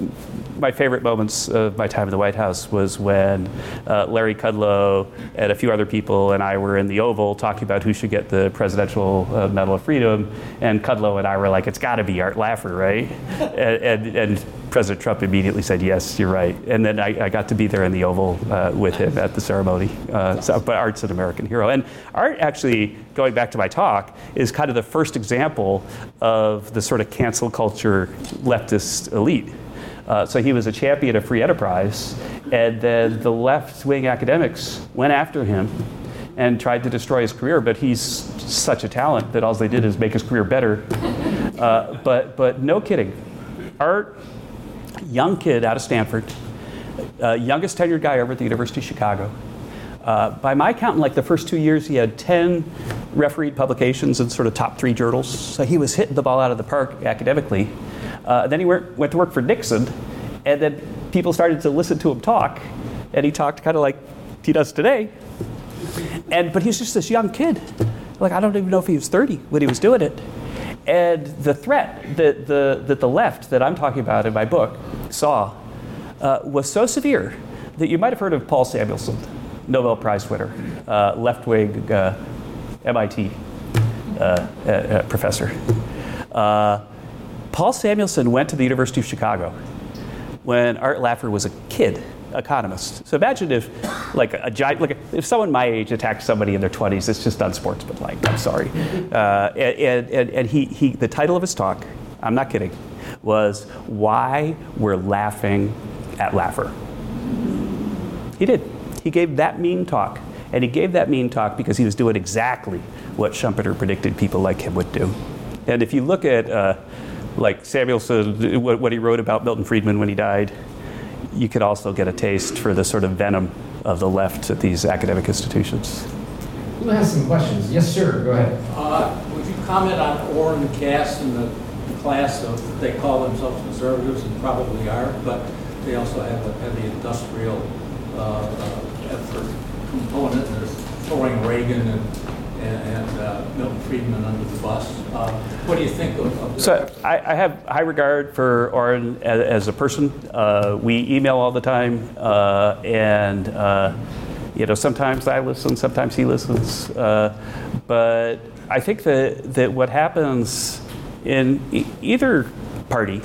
my favorite moments of my time in the White House was when uh, Larry Kudlow and a few other people and I were in the Oval talking about who should get the Presidential uh, Medal of Freedom, and Kudlow and I were like, it's got to be Art Laffer, right? and, and, and President Trump immediately said, yes, you're right. And then I, I got to be there in the Oval uh, with him at the ceremony. Uh, so, but Art's an American hero. And Art actually, going back to my talk, is kind of the first example of the sort of cancel culture leftist elite. Uh, so he was a champion of free enterprise, and then the left-wing academics went after him and tried to destroy his career, but he's such a talent that all they did is make his career better. Uh, but but no kidding. Art, young kid out of Stanford, uh, youngest tenured guy over at the University of Chicago. Uh, by my count, in like the first two years, he had ten refereed publications in sort of top three journals. So he was hitting the ball out of the park academically. Uh, then he went, went to work for Nixon, and then people started to listen to him talk, and he talked kind of like he does today. And but he's just this young kid. Like, I don't even know if he was thirty when he was doing it. And the threat that the, that the left, that I'm talking about in my book, saw uh, was so severe that you might have heard of Paul Samuelson, Nobel Prize winner, uh, left-wing uh, M I T uh, uh, professor. Uh, Paul Samuelson went to the University of Chicago when Art Laffer was a kid economist. So imagine if, like, a giant, like, if someone my age attacked somebody in their twenties, it's just unsportsmanlike. I'm sorry. Uh, and and and he he the title of his talk, I'm not kidding, was "Why We're Laughing at Laffer." He did. He gave that mean talk, and he gave that mean talk because he was doing exactly what Schumpeter predicted people like him would do. And if you look at uh, like Samuelson, what he wrote about Milton Friedman when he died, you could also get a taste for the sort of venom of the left at these academic institutions. We'll have some questions. Yes, sir, go ahead. Uh, would you comment on Oren Cass and the class of, they call themselves conservatives and probably are, but they also have a heavy industrial uh, effort component. They're throwing Reagan and and, and uh, Milton Friedman under the bus. Uh, what do you think of, of that? So I, I have high regard for Oren as, as a person. Uh, we email all the time, uh, and uh, you know sometimes I listen, sometimes he listens. Uh, but I think that, that what happens in e- either party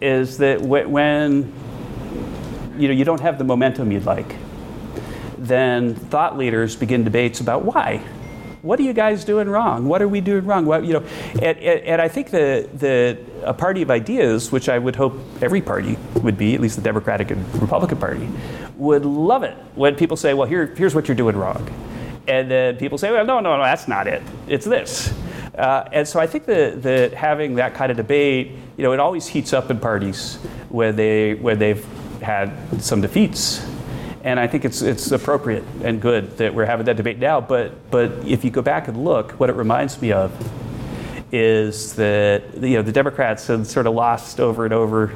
is that w- when you know you don't have the momentum you'd like, then thought leaders begin debates about why. What are you guys doing wrong? What are we doing wrong? What, you know, and, and, and I think that the, a party of ideas, which I would hope every party would be, at least the Democratic and Republican Party, would love it when people say, well, here, here's what you're doing wrong. And then people say, well, no, no, no, that's not it. It's this. Uh, and so I think that that having that kind of debate, you know, it always heats up in parties when they when they've had some defeats. And I think it's it's appropriate and good that we're having that debate now. But but if you go back and look, what it reminds me of is that, you know, the Democrats had sort of lost over and over,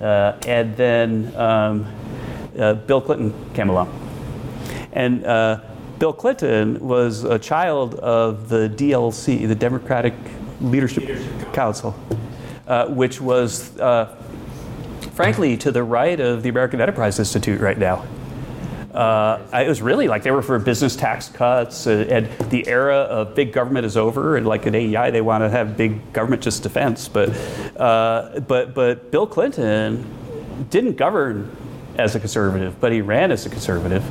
uh, and then um, uh, Bill Clinton came along, and uh, Bill Clinton was a child of the D L C, the Democratic Leadership, Leadership Council, uh, which was, uh, frankly, to the right of the American Enterprise Institute right now. Uh, it was really like they were for business tax cuts, and, and the era of big government is over. And like at A E I, they want to have big government, just defense. But uh, but but Bill Clinton didn't govern as a conservative, but he ran as a conservative,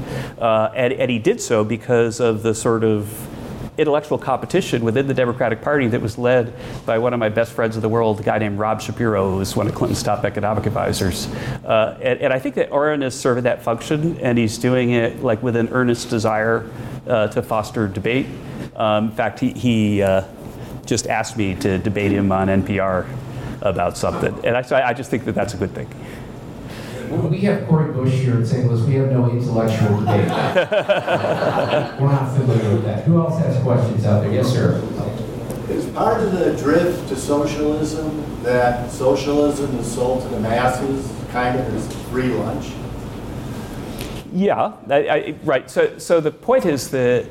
uh, and and he did so because of the sort of intellectual competition within the Democratic Party that was led by one of my best friends in the world, a guy named Rob Shapiro, who is one of Clinton's top economic advisors. Uh, and, and I think that Oren is serving that function, and he's doing it like with an earnest desire uh, to foster debate. Um, in fact, he, he uh, just asked me to debate him on N P R about something. And I, so I just think that that's a good thing. When we have Cori Bush here in Saint Louis, we have no intellectual debate. We're not familiar with that. Who else has questions out there? Yes, sir. Is part of the drift to socialism that socialism is sold to the masses, kind of as free lunch? Yeah, I, I, right. So, so the point is that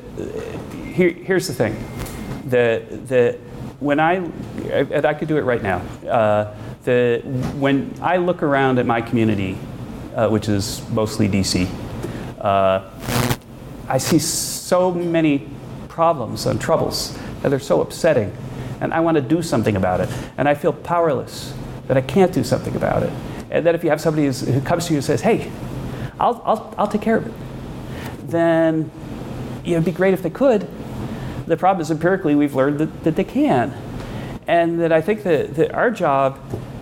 here, here's the thing: that that when I and I could do it right now. Uh, The, when I look around at my community, uh, which is mostly D C, uh, I see so many problems and troubles, and they're so upsetting, and I want to do something about it, and I feel powerless that I can't do something about it. And then if you have somebody who comes to you and says, "Hey, I'll I'll, I'll take care of it," then you know, it'd be great if they could. The problem is empirically we've learned that, that they can, and that I think that, that our job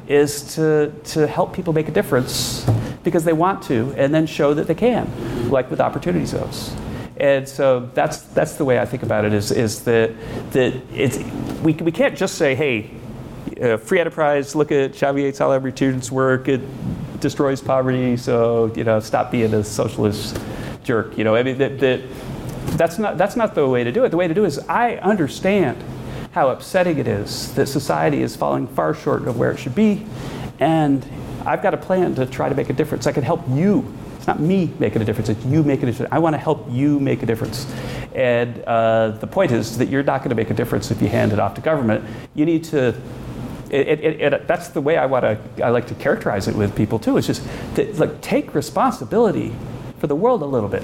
is to to help people make a difference because they want to, and then show that they can, like with Opportunity Zones. And so that's that's the way I think about it. Is is that that it's we we can't just say, hey, uh, free enterprise. Look at Xavier Salabertude's work. It destroys poverty. So you know, stop being a socialist jerk. You know, I mean that, that that's not that's not the way to do it. The way to do it is I understand how upsetting it is that society is falling far short of where it should be, and I've got a plan to try to make a difference. I can help you. It's not me making a difference, it's you making a difference. I want to help you make a difference. And uh, the point is that you're not going to make a difference if you hand it off to government. You need to, it, it, it, that's the way I want to, I like to characterize it with people too. It's just that, like, take responsibility for the world a little bit,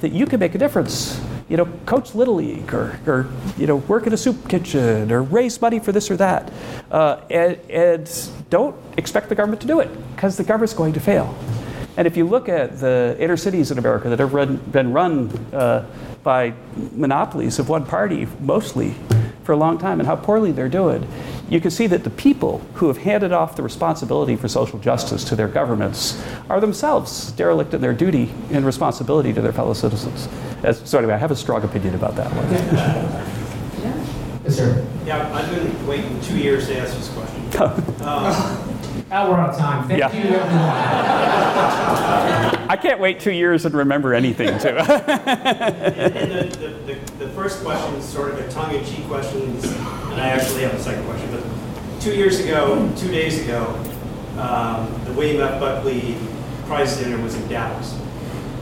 that you can make a difference. You know, coach Little League, or, or you know, work in a soup kitchen, or raise money for this or that, uh, and, and don't expect the government to do it because the government's going to fail. And if you look at the inner cities in America that have run, been run uh, by monopolies of one party mostly for a long time, and how poorly they're doing, you can see that the people who have handed off the responsibility for social justice to their governments are themselves derelict in their duty and responsibility to their fellow citizens. As, so anyway, I have a strong opinion about that one. Yeah. Yes, sir. Yeah, I've been waiting two years to ask this question. um, now we're out of time. Thank yeah. you, everyone. I can't wait two years and remember anything, too. and and the, the, the, the first question is sort of a tongue-in-cheek question, and I actually have a second question. But two years ago, two days ago, um, the William F. Buckley prize dinner was in Dallas.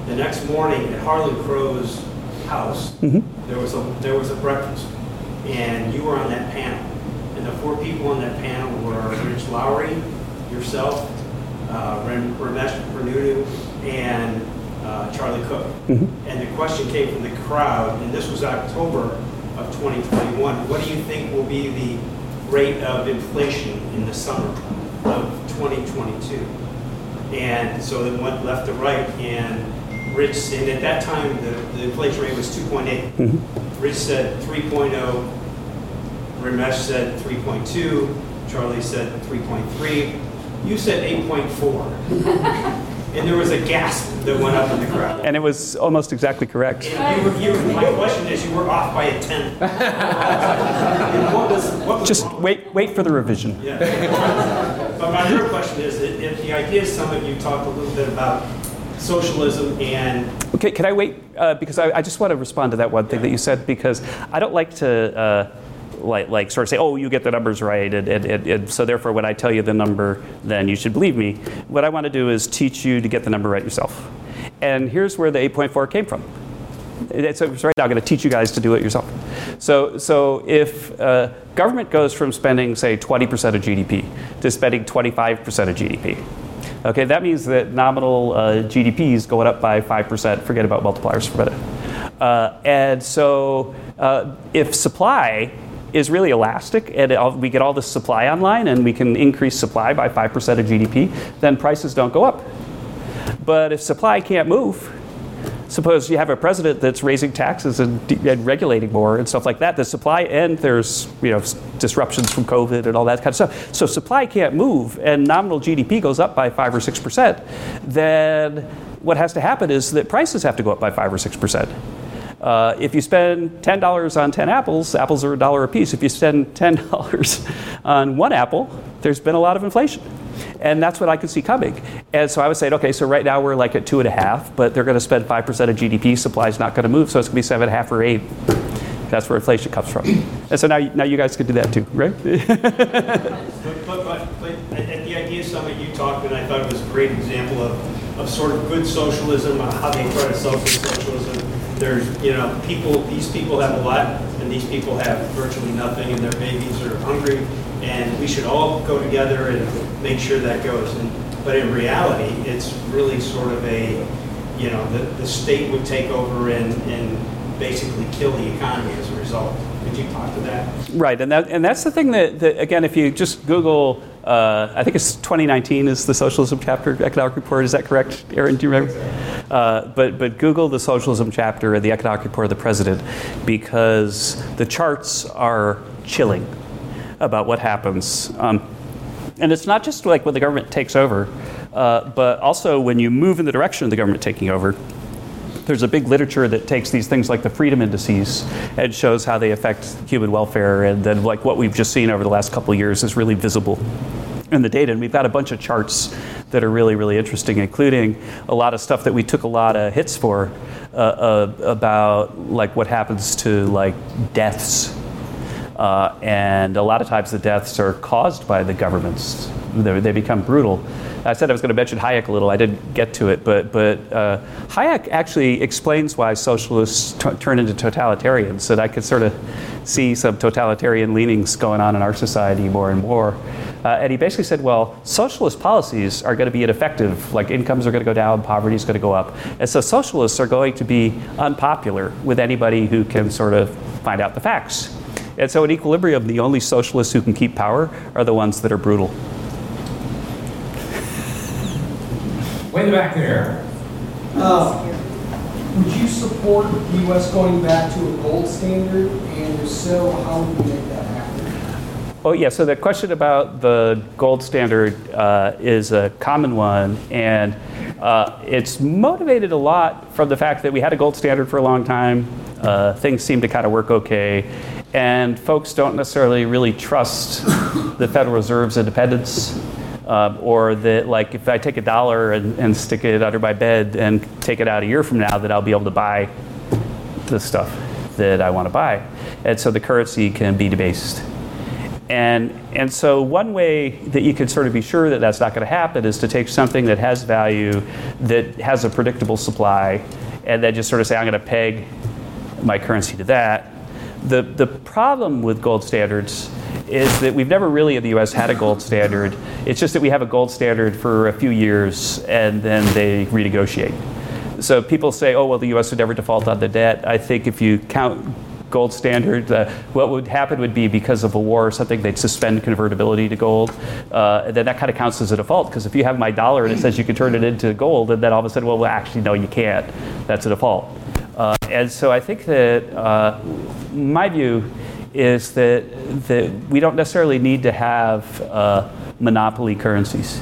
The next morning, at Harlan Crow's house, mm-hmm. there was a there was a breakfast, and you were on that panel. And the four people on that panel were Rich Lowry, yourself, uh, Ram- Ramesh Renudu, and uh, Charlie Cook. Mm-hmm. And the question came from the crowd, and this was October of twenty twenty-one. What do you think will be the rate of inflation in the summer of twenty twenty-two? And so they went left to right, and Rich, and at that time, the, the inflation rate was two point eight. Mm-hmm. Rich said three point oh. Ramesh said three point two. Charlie said three point three. You said eight point four. And there was a gasp that went up in the crowd. And it was almost exactly correct. And you were, you were, my question is, you were off by a tenth. And what was, what was Just wrong? wait wait for the revision. Yeah. But my other question is, if the idea is something you talked a little bit about, socialism and... Okay, can I wait? Uh, because I, I just want to respond to that one thing yeah. that you said, because I don't like to... Uh, Like, like sort of say, oh, you get the numbers right, and, and, and, and so therefore when I tell you the number, then you should believe me. What I want to do is teach you to get the number right yourself. And here's where the eight point four came from. It's, it's right now going to teach you guys to do it yourself. So, so if uh, government goes from spending, say, twenty percent of G D P to spending twenty-five percent of G D P, okay, that means that nominal uh, G D P is going up by five percent. Forget about multipliers for a minute. Uh, and so uh, if supply is really elastic, and it, we get all this supply online, and we can increase supply by five percent of G D P, then prices don't go up. But if supply can't move, suppose you have a president that's raising taxes and, de- and regulating more and stuff like that, the supply, and there's you know disruptions from COVID and all that kind of stuff. So supply can't move, and nominal G D P goes up by five or six percent, then what has to happen is that prices have to go up by five or six percent. Uh, if you spend ten dollars on ten apples, apples are a dollar a piece. If you spend ten dollars on one apple, there's been a lot of inflation. And that's what I could see coming. And so I was saying, okay, so right now we're like at two and a half, but they're going to spend five percent of G D P. Supply's not going to move, so it's going to be seven and a half or eight. That's where inflation comes from. And so now, now you guys could do that too, right? but, but, but, but at the Idea Summit, you talked, and I thought it was a great example of, of sort of good socialism, how they try to sell good socialism. There's, you know, people, these people have a lot, and these people have virtually nothing, and their babies are hungry, and we should all go together and make sure that goes. And, but in reality, it's really sort of a, you know, the, the state would take over and, and basically kill the economy as a result. Could you talk to that? Right, and that, and that's the thing that, that again, if you just Google, uh, I think it's twenty nineteen is the socialism chapter, Economic Report, is that correct, Aaron, do you remember? Uh, but but Google the socialism chapter in the Economic Report of the President, because the charts are chilling about what happens. Um, and it's not just like when the government takes over, uh, but also when you move in the direction of the government taking over. There's a big literature that takes these things like the freedom indices and shows how they affect human welfare, and then like what we've just seen over the last couple of years is really visible in the data. And we've got a bunch of charts that are really, really interesting, including a lot of stuff that we took a lot of hits for uh, uh, about like what happens to like deaths. Uh, and a lot of times the deaths are caused by the governments. They, they become brutal. I said I was going to mention Hayek a little. I didn't get to it, but but uh, Hayek actually explains why socialists t- turn into totalitarians. And I could sort of see some totalitarian leanings going on in our society more and more. Uh, and he basically said, well, socialist policies are going to be ineffective. Like incomes are going to go down, poverty is going to go up. And so socialists are going to be unpopular with anybody who can sort of find out the facts. And so in equilibrium, the only socialists who can keep power are the ones that are brutal. Way in the back there. Uh, would you support the U S going back to a gold standard? And if so, how would you make that happen? Oh, yeah. So the question about the gold standard uh, is a common one. And uh, it's motivated a lot from the fact that we had a gold standard for a long time. Uh, things seem to kind of work okay. And folks don't necessarily really trust the Federal Reserve's independence, uh, or that, like, if I take a dollar and, and stick it under my bed and take it out a year from now, that I'll be able to buy the stuff that I want to buy. And so the currency can be debased. And and so one way that you can sort of be sure that that's not going to happen is to take something that has value, that has a predictable supply, and then just sort of say, I'm going to peg my currency to that. The the problem with gold standards is that we've never really in the U S had a gold standard. It's just that we have a gold standard for a few years and then they renegotiate. So people say, oh, well, the U S would never default on the debt. I think if you count gold standard, uh, what would happen would be because of a war or something, they'd suspend convertibility to gold. Uh, and then that kind of counts as a default, because if you have my dollar and it says you can turn it into gold, and then all of a sudden, well, well actually, no, you can't. That's a default. Uh, and so I think that uh, my view is that, that we don't necessarily need to have uh, monopoly currencies.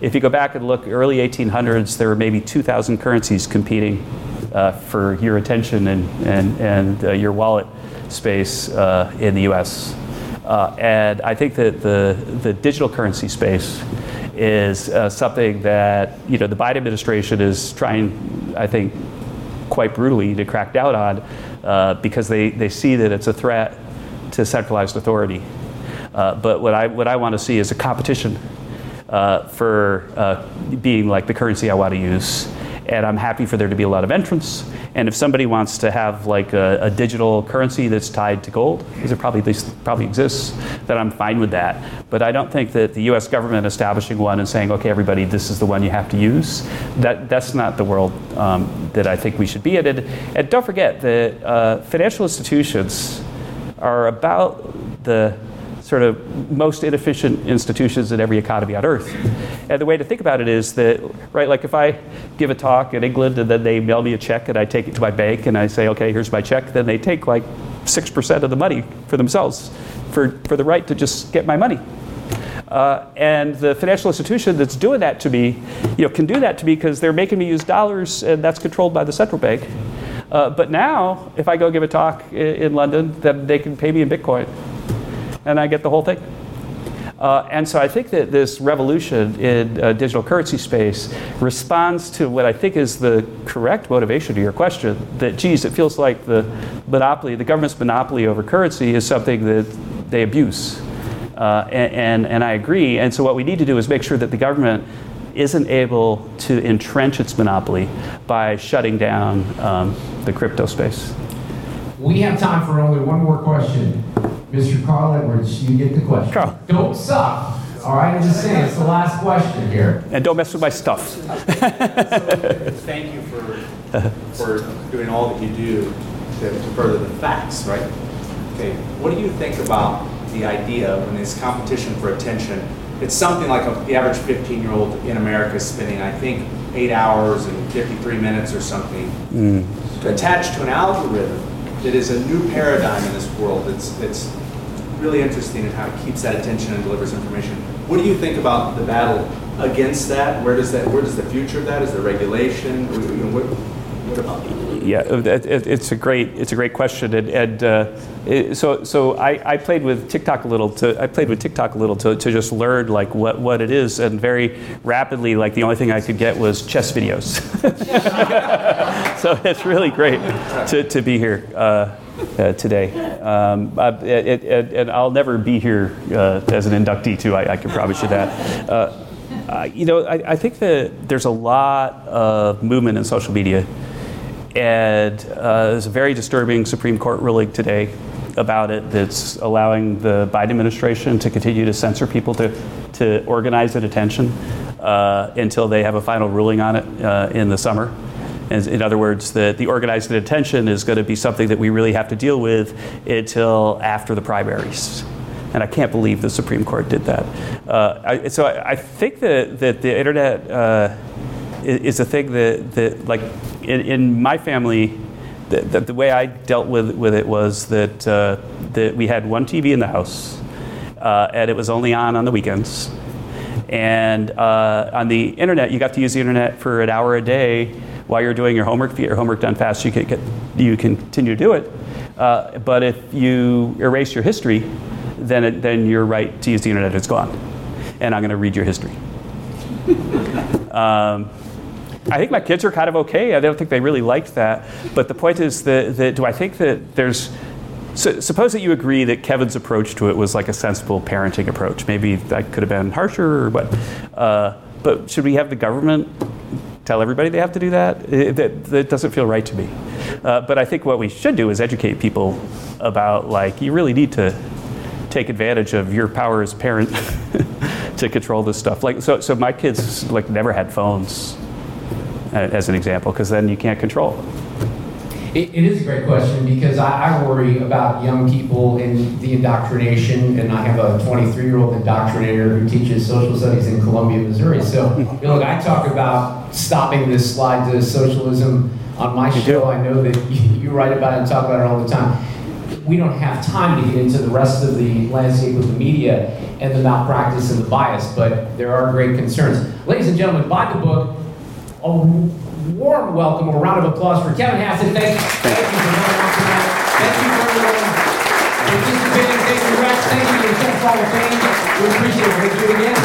If you go back and look, early eighteen hundreds, there were maybe two thousand currencies competing uh, for your attention and, and, and uh, your wallet space uh, in the U S. Uh, and I think that the, the digital currency space is uh, something that, you know, the Biden administration is trying, I think, quite brutally to crack down on uh, because they, they see that it's a threat to centralized authority. Uh, but what I what I want to see is a competition uh, for uh, being like the currency I want to use. And I'm happy for there to be a lot of entrants. And if somebody wants to have like a, a digital currency that's tied to gold, because it probably probably exists, then I'm fine with that. But I don't think that the U S government establishing one and saying, okay, everybody, this is the one you have to use, that that's not the world um, that I think we should be in. And, and don't forget that uh, financial institutions are about the sort of most inefficient institutions in every economy on earth. And the way to think about it is that, right, like if I give a talk in England and then they mail me a check and I take it to my bank and I say, okay, here's my check, then they take like six percent of the money for themselves, for, for the right to just get my money. Uh, and the financial institution that's doing that to me, you know, can do that to me because they're making me use dollars and that's controlled by the central bank. Uh, but now, if I go give a talk in, in London, then they can pay me in Bitcoin. And I get the whole thing. Uh, and so I think that this revolution in uh, digital currency space responds to what I think is the correct motivation to your question, that, geez, it feels like the monopoly, the government's monopoly over currency is something that they abuse. Uh, and, and, and I agree. And so what we need to do is make sure that the government isn't able to entrench its monopoly by shutting down um, the crypto space. We have time for only one more question. Mister Carl Edwards, you get the question. Carl. Don't suck. All right, I'm just saying, it's the last question here. And don't mess with my stuff. So, thank you for for doing all that you do to, to further the facts, right? Okay, what do you think about the idea when there's competition for attention? It's something like a, the average fifteen-year-old in America is spending, I think, eight hours and fifty-three minutes or something mm. attached to an algorithm that is a new paradigm in this world. It's, it's really interesting in how it keeps that attention and delivers information. What do you think about the battle against that? Where does that? Where does the future of that? Is there regulation? What, what about that? Yeah, it, it's a great it's a great question. And, and uh, it, so so I, I played with TikTok a little. To I played with TikTok a little to to just learn like what, what it is. And very rapidly, like the only thing I could get was chess videos. So it's really great to, to be here uh, uh, today. Um, I, it, it, and I'll never be here uh, as an inductee, too. I, I can promise you that. Uh, uh, you know, I, I think that there's a lot of movement in social media. And uh, there's a very disturbing Supreme Court ruling today about it that's allowing the Biden administration to continue to censor people to, to organize their attention uh, until they have a final ruling on it uh, in the summer. In other words, the, the organized attention is going to be something that we really have to deal with until after the primaries. And I can't believe the Supreme Court did that. Uh, I, so I, I think that, that the internet uh, is a thing that, that like, in, in my family, the, the, the way I dealt with, with it was that, uh, that we had one T V in the house, uh, and it was only on on the weekends. And uh, on the internet, you got to use the internet for an hour a day while you're doing your homework. If you get your homework done fast, you can, get, you can continue to do it. Uh, but if you erase your history, then it, then your right to use the internet is gone. And I'm going to read your history. um, I think my kids are kind of okay. I don't think they really liked that. But the point is that, that do I think that there's... So, suppose that you agree that Kevin's approach to it was like a sensible parenting approach. Maybe that could have been harsher or what. Uh, but should we have the government tell everybody they have to do that? It, that, that doesn't feel right to me. Uh, but I think what we should do is educate people about, like, you really need to take advantage of your power as a parent to control this stuff. Like, so, so my kids, like, never had phones, as an example, because then you can't control them. It, it is a great question because I, I worry about young people and the indoctrination, and I have a twenty-three-year-old indoctrinator who teaches social studies in Columbia, Missouri. So, you know, look, I talk about stopping this slide to socialism on my show. I know that you, you write about it and talk about it all the time. we don't have time to get into the rest of the landscape of the media and the malpractice and the bias, but there are great concerns. Ladies and gentlemen, buy the book. A warm welcome, a round of applause for Kevin Hassett. Thank you. Thank you for coming out tonight. Thank you for everyone participating. Thank you, Rex. Thank you to the Hall of Fame. We appreciate it. Thank you again.